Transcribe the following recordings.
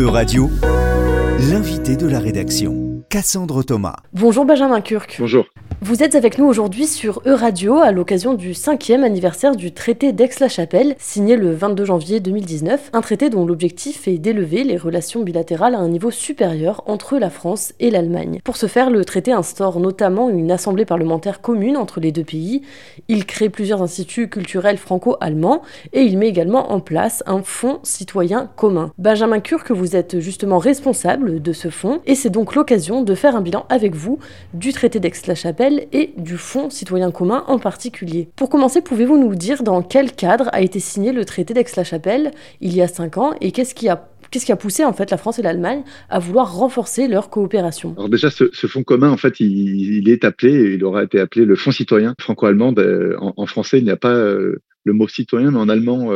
Euradio, l'invité de la rédaction, Cassandre Thomas. Bonjour Benjamin Kurc. Bonjour. Vous êtes avec nous aujourd'hui sur Euradio à l'occasion du 5e anniversaire du traité d'Aix-la-Chapelle, signé le 22 janvier 2019, un traité dont l'objectif est d'élever les relations bilatérales à un niveau supérieur entre la France et l'Allemagne. Pour ce faire, le traité instaure notamment une assemblée parlementaire commune entre les deux pays, il crée plusieurs instituts culturels franco-allemands et il met également en place un fonds citoyen commun. Benjamin Kurc, vous êtes justement responsable de ce fonds et c'est donc l'occasion de faire un bilan avec vous du traité d'Aix-la-Chapelle et du Fonds citoyen commun en particulier. Pour commencer, pouvez-vous nous dire dans quel cadre a été signé le traité d'Aix-la-Chapelle il y a 5 ans et qu'est-ce qui a poussé en fait la France et l'Allemagne à vouloir renforcer leur coopération? Alors déjà, ce fonds commun, en fait, il est appelé, il aura été appelé le Fonds citoyen franco-allemand. En français, il n'y a pas le mot citoyen, mais en allemand,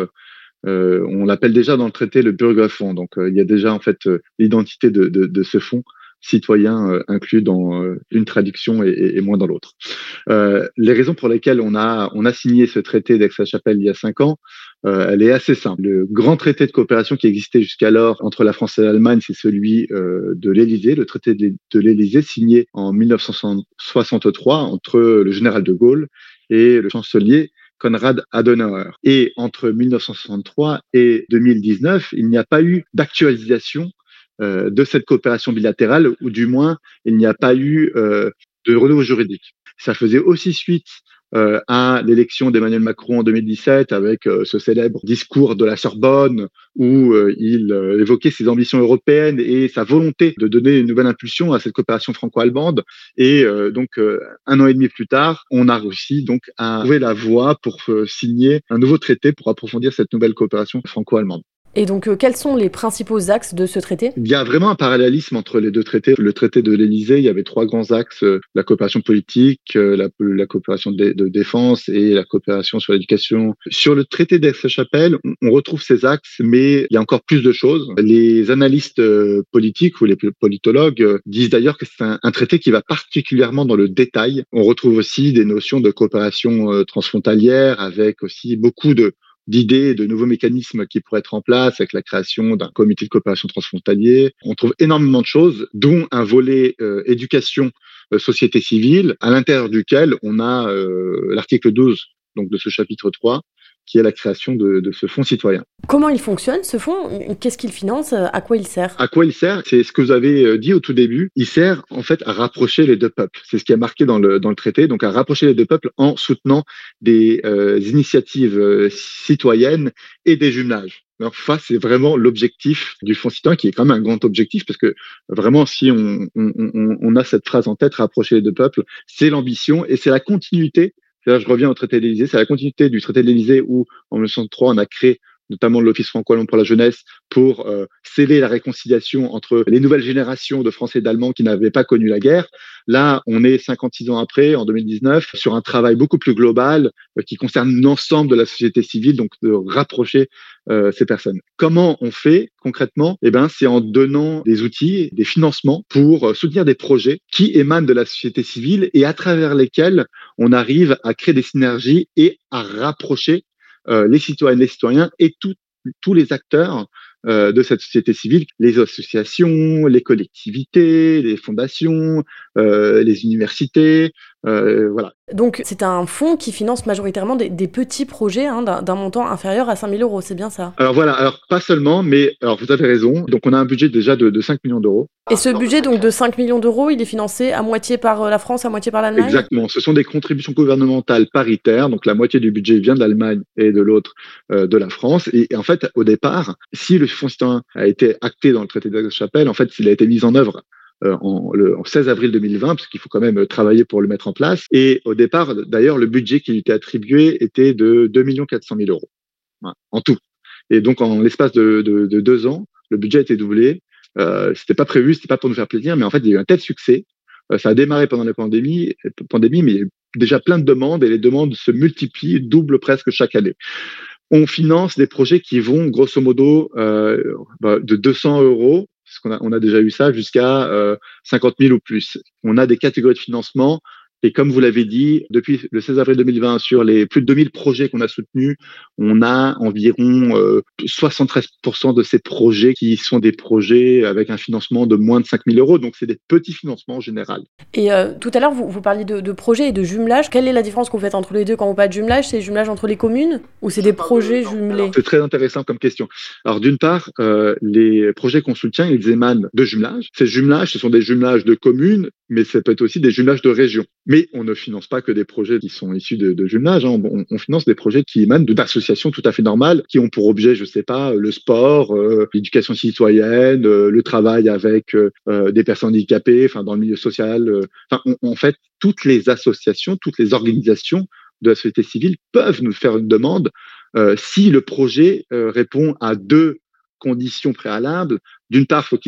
on l'appelle déjà dans le traité le Bürgerfonds. Donc il y a déjà en fait l'identité de ce fonds citoyen inclus dans une traduction et moins dans l'autre. Les raisons pour lesquelles on a signé ce traité d'Aix-la-Chapelle il y a 5 ans, elle est assez simple. Le grand traité de coopération qui existait jusqu'alors entre la France et l'Allemagne, c'est celui de l'Élysée, le traité de l'Élysée signé en 1963 entre le général de Gaulle et le chancelier Konrad Adenauer. Et entre 1963 et 2019, il n'y a pas eu d'actualisation de cette coopération bilatérale, ou du moins, il n'y a pas eu de renouveau juridique. Ça faisait aussi suite à l'élection d'Emmanuel Macron en 2017 avec ce célèbre discours de la Sorbonne où il évoquait ses ambitions européennes et sa volonté de donner une nouvelle impulsion à cette coopération franco-allemande. Et donc, 1 an et demi plus tard, on a réussi donc à trouver la voie pour signer un nouveau traité pour approfondir cette nouvelle coopération franco-allemande. Et donc, quels sont les principaux axes de ce traité ? Il y a vraiment un parallélisme entre les deux traités. Le traité de l'Élysée, il y avait 3 grands axes, la coopération politique, la coopération de défense et la coopération sur l'éducation. Sur le traité d'Aix-la-Chapelle, on retrouve ces axes, mais il y a encore plus de choses. Les analystes politiques ou les politologues disent d'ailleurs que c'est un traité qui va particulièrement dans le détail. On retrouve aussi des notions de coopération transfrontalière avec aussi beaucoup d'idées, de nouveaux mécanismes qui pourraient être en place avec la création d'un comité de coopération transfrontalier. On trouve énormément de choses, dont un volet éducation, société civile, à l'intérieur duquel on a l'article 12 donc de ce chapitre 3, qui est la création de ce fonds citoyen. Comment il fonctionne, ce fonds ? Qu'est-ce qu'il finance ? À quoi il sert ? À quoi il sert ? C'est ce que vous avez dit au tout début. Il sert en fait à rapprocher les deux peuples. C'est ce qui est marqué dans le traité, donc à rapprocher les deux peuples en soutenant des initiatives citoyennes et des jumelages. Alors, c'est vraiment l'objectif du Fonds citoyen, qui est quand même un grand objectif, parce que vraiment, si on a cette phrase en tête, rapprocher les deux peuples, c'est l'ambition et c'est la continuité. Là, je reviens au traité de l'Élysée, c'est la continuité du traité de l'Élysée où, en 1903, on a créé notamment l'Office franco-allemand pour la jeunesse pour sceller la réconciliation entre les nouvelles générations de Français et d'Allemands qui n'avaient pas connu la guerre. Là, on est 56 ans après, en 2019, sur un travail beaucoup plus global qui concerne l'ensemble de la société civile, donc de rapprocher ces personnes. Comment on fait concrètement ? Eh ben, c'est en donnant des outils, des financements pour soutenir des projets qui émanent de la société civile et à travers lesquels on arrive à créer des synergies et à rapprocher les citoyennes, les citoyens et tous les acteurs de cette société civile, les associations, les collectivités, les fondations, les universités, voilà. Donc c'est un fonds qui finance majoritairement des petits projets d'un montant inférieur à 5 000 €, c'est bien ça ? Alors voilà, pas seulement, mais alors vous avez raison, donc on a un budget déjà de 5 millions d'euros. Et ce budget donc de 5 millions d'euros, il est financé à moitié par la France, à moitié par l'Allemagne ? Exactement, ce sont des contributions gouvernementales paritaires, donc la moitié du budget vient de l'Allemagne et de l'autre de la France, et en fait au départ, si le Fonds citoyen a été acté dans le traité d'Aix-la-Chapelle, en fait il a été mis en œuvre en 16 avril 2020, parce qu'il faut quand même travailler pour le mettre en place. Et au départ, d'ailleurs, le budget qui lui était attribué était de 2 400 000 euros, voilà, en tout. Et donc, en l'espace de 2 ans, le budget a été doublé. C'était pas prévu, c'était pas pour nous faire plaisir, mais en fait, il y a eu un tel succès. Ça a démarré pendant la pandémie, mais il y a eu déjà plein de demandes, et les demandes se multiplient, doublent presque chaque année. On finance des projets qui vont, grosso modo, de 200 €, parce qu'on a déjà eu ça, jusqu'à 50 000 ou plus. On a des catégories de financement Et comme vous l'avez dit, depuis le 16 avril 2020, sur les plus de 2000 projets qu'on a soutenus, on a environ 73% de ces projets qui sont des projets avec un financement de moins de 5 000 €. Donc, c'est des petits financements en général. Et tout à l'heure, vous parliez de projets et de jumelage. Quelle est la différence que vous faites entre les deux quand on parle de jumelage? C'est jumelage entre les communes ou c'est des projets jumelés? Alors, c'est très intéressant comme question. Alors, d'une part, les projets qu'on soutient, ils émanent de jumelage. Ces jumelages, ce sont des jumelages de communes, mais ça peut être aussi des jumelages de régions. Mais on ne finance pas que des projets qui sont issus de jumelage. Hein. On finance des projets qui émanent d'associations tout à fait normales, qui ont pour objet, je sais pas, le sport, l'éducation citoyenne, le travail avec des personnes handicapées, enfin dans le milieu social. En fait, toutes les associations, toutes les organisations de la société civile peuvent nous faire une demande si le projet répond à deux conditions préalables. D'une part, il faut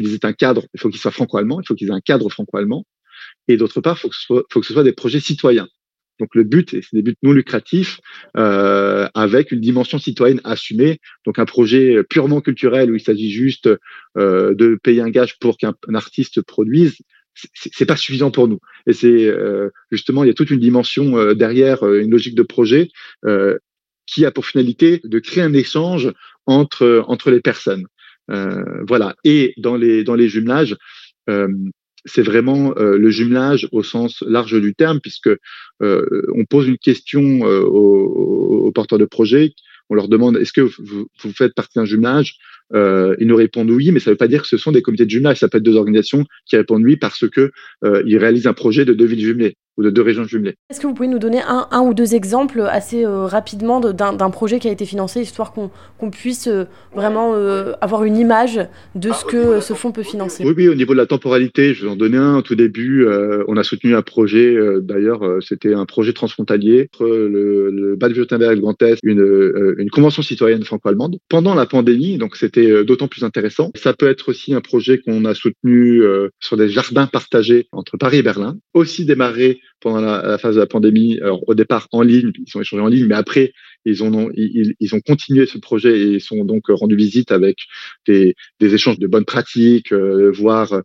qu'il soit franco-allemand, il faut qu'ils aient un cadre franco-allemand. Et d'autre part, il faut que ce soit des projets citoyens. Donc le but, c'est des buts non lucratifs avec une dimension citoyenne assumée. Donc un projet purement culturel où il s'agit juste de payer un gage pour qu'un artiste produise, c'est pas suffisant pour nous. Et c'est justement, il y a toute une dimension derrière, une logique de projet qui a pour finalité de créer un échange entre les personnes. Voilà. Et dans les jumelages. C'est vraiment le jumelage au sens large du terme, puisque on pose une question aux porteurs de projet, on leur demande est-ce que vous faites partie d'un jumelage, ils nous répondent oui, mais ça ne veut pas dire que ce sont des comités de jumelage, ça peut être deux organisations qui répondent oui parce que ils réalisent un projet de deux villes jumelées ou de deux régions jumelées. Est-ce que vous pouvez nous donner un ou deux exemples assez rapidement d'un projet qui a été financé, histoire qu'on puisse vraiment avoir une image de ce que ce fonds peut financer? Oui, au niveau de la temporalité, je vais en donner un. Au tout début, on a soutenu un projet, c'était un projet transfrontalier entre le Bas-de-Vurtenberg et le Grand Est, une convention citoyenne franco-allemande. Pendant la pandémie, donc c'était d'autant plus intéressant. Ça peut être aussi un projet qu'on a soutenu sur des jardins partagés entre Paris et Berlin, aussi démarré pendant la phase de la pandémie. Alors, au départ en ligne, ils ont échangé en ligne, mais après ils ont continué ce projet et ils sont donc rendus visite avec des échanges de bonnes pratiques, voir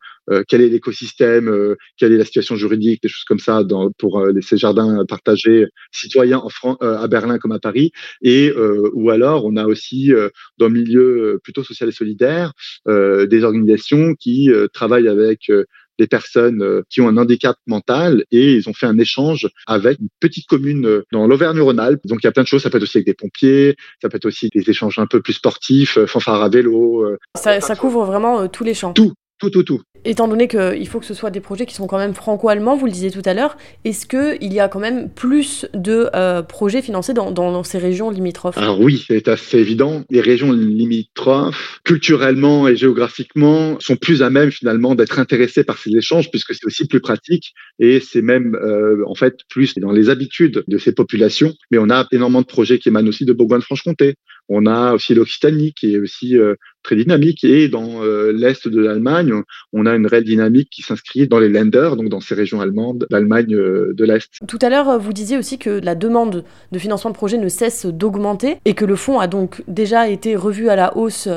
quel est l'écosystème, quelle est la situation juridique, des choses comme ça pour ces jardins partagés citoyens en France, à Berlin comme à Paris. Et ou alors on a aussi dans le milieu plutôt social et solidaire des organisations qui travaillent avec des personnes qui ont un handicap mental, et ils ont fait un échange avec une petite commune dans l'Auvergne-Rhône-Alpes. Donc il y a plein de choses, ça peut être aussi avec des pompiers, ça peut être aussi des échanges un peu plus sportifs, fanfare à vélo. Ça couvre vraiment tous les champs. Tout. Étant donné qu'il faut que ce soit des projets qui sont quand même franco-allemands, vous le disiez tout à l'heure, est-ce qu'il y a quand même plus de projets financés dans ces régions limitrophes? Alors oui, c'est assez évident. Les régions limitrophes, culturellement et géographiquement, sont plus à même finalement d'être intéressées par ces échanges, puisque c'est aussi plus pratique et c'est même en fait plus dans les habitudes de ces populations. Mais on a énormément de projets qui émanent aussi de Bourgogne-Franche-Comté. On a aussi l'Occitanie qui est aussi très dynamique, et dans l'est de l'Allemagne, on a une réelle dynamique qui s'inscrit dans les Länder, donc dans ces régions allemandes d'Allemagne de l'Est. Tout à l'heure, vous disiez aussi que la demande de financement de projet ne cesse d'augmenter et que le fonds a donc déjà été revu à la hausse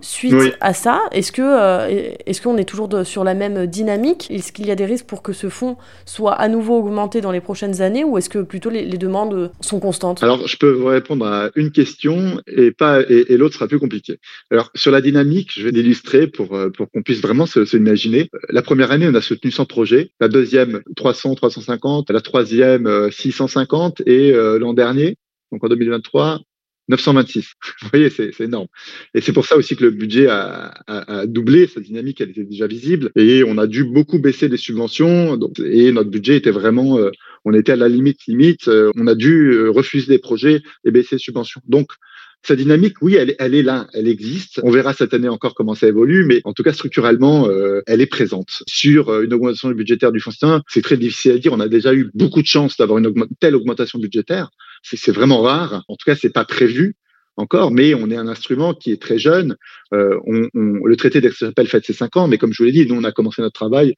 suite à ça. Est-ce qu'on est toujours sur la même dynamique? Est-ce qu'il y a des risques pour que ce fonds soit à nouveau augmenté dans les prochaines années, ou est-ce que plutôt les demandes sont constantes? Alors, je peux vous répondre à une question et l'autre sera plus compliquée. Alors, sur la dynamique, je vais l'illustrer pour qu'on puisse vraiment se l'imaginer. La première année, on a soutenu 100 projets. La deuxième, 300, 350. La troisième, 650. Et l'an dernier, donc en 2023, 926. Vous voyez, c'est énorme. Et c'est pour ça aussi que le budget a doublé. Sa dynamique, elle était déjà visible. Et on a dû beaucoup baisser les subventions. Et notre budget était vraiment... on était à la limite. On a dû refuser des projets et baisser les subventions. Donc, sa dynamique, oui, elle est là, elle existe. On verra cette année encore comment ça évolue, mais en tout cas, structurellement, elle est présente. Sur une augmentation budgétaire du Fonds citoyen, c'est très difficile à dire. On a déjà eu beaucoup de chance d'avoir une telle augmentation budgétaire. C'est vraiment rare. En tout cas, c'est pas prévu encore, mais on est un instrument qui est très jeune. Le traité d'Aix-la-Chapelle fête ses 5 ans, mais comme je vous l'ai dit, nous, on a commencé notre travail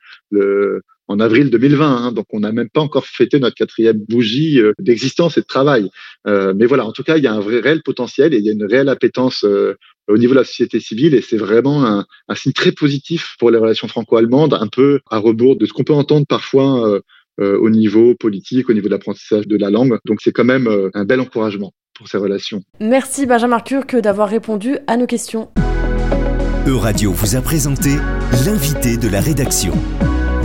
en avril 2020, donc on n'a même pas encore fêté notre 4e bougie d'existence et de travail. Mais voilà, en tout cas, il y a un réel potentiel et il y a une réelle appétence au niveau de la société civile, et c'est vraiment un signe très positif pour les relations franco-allemandes, un peu à rebours de ce qu'on peut entendre parfois au niveau politique, au niveau de l'apprentissage de la langue. Donc c'est quand même un bel encouragement pour ces relations. Merci Benjamin Kurc d'avoir répondu à nos questions. Euradio vous a présenté l'invité de la rédaction.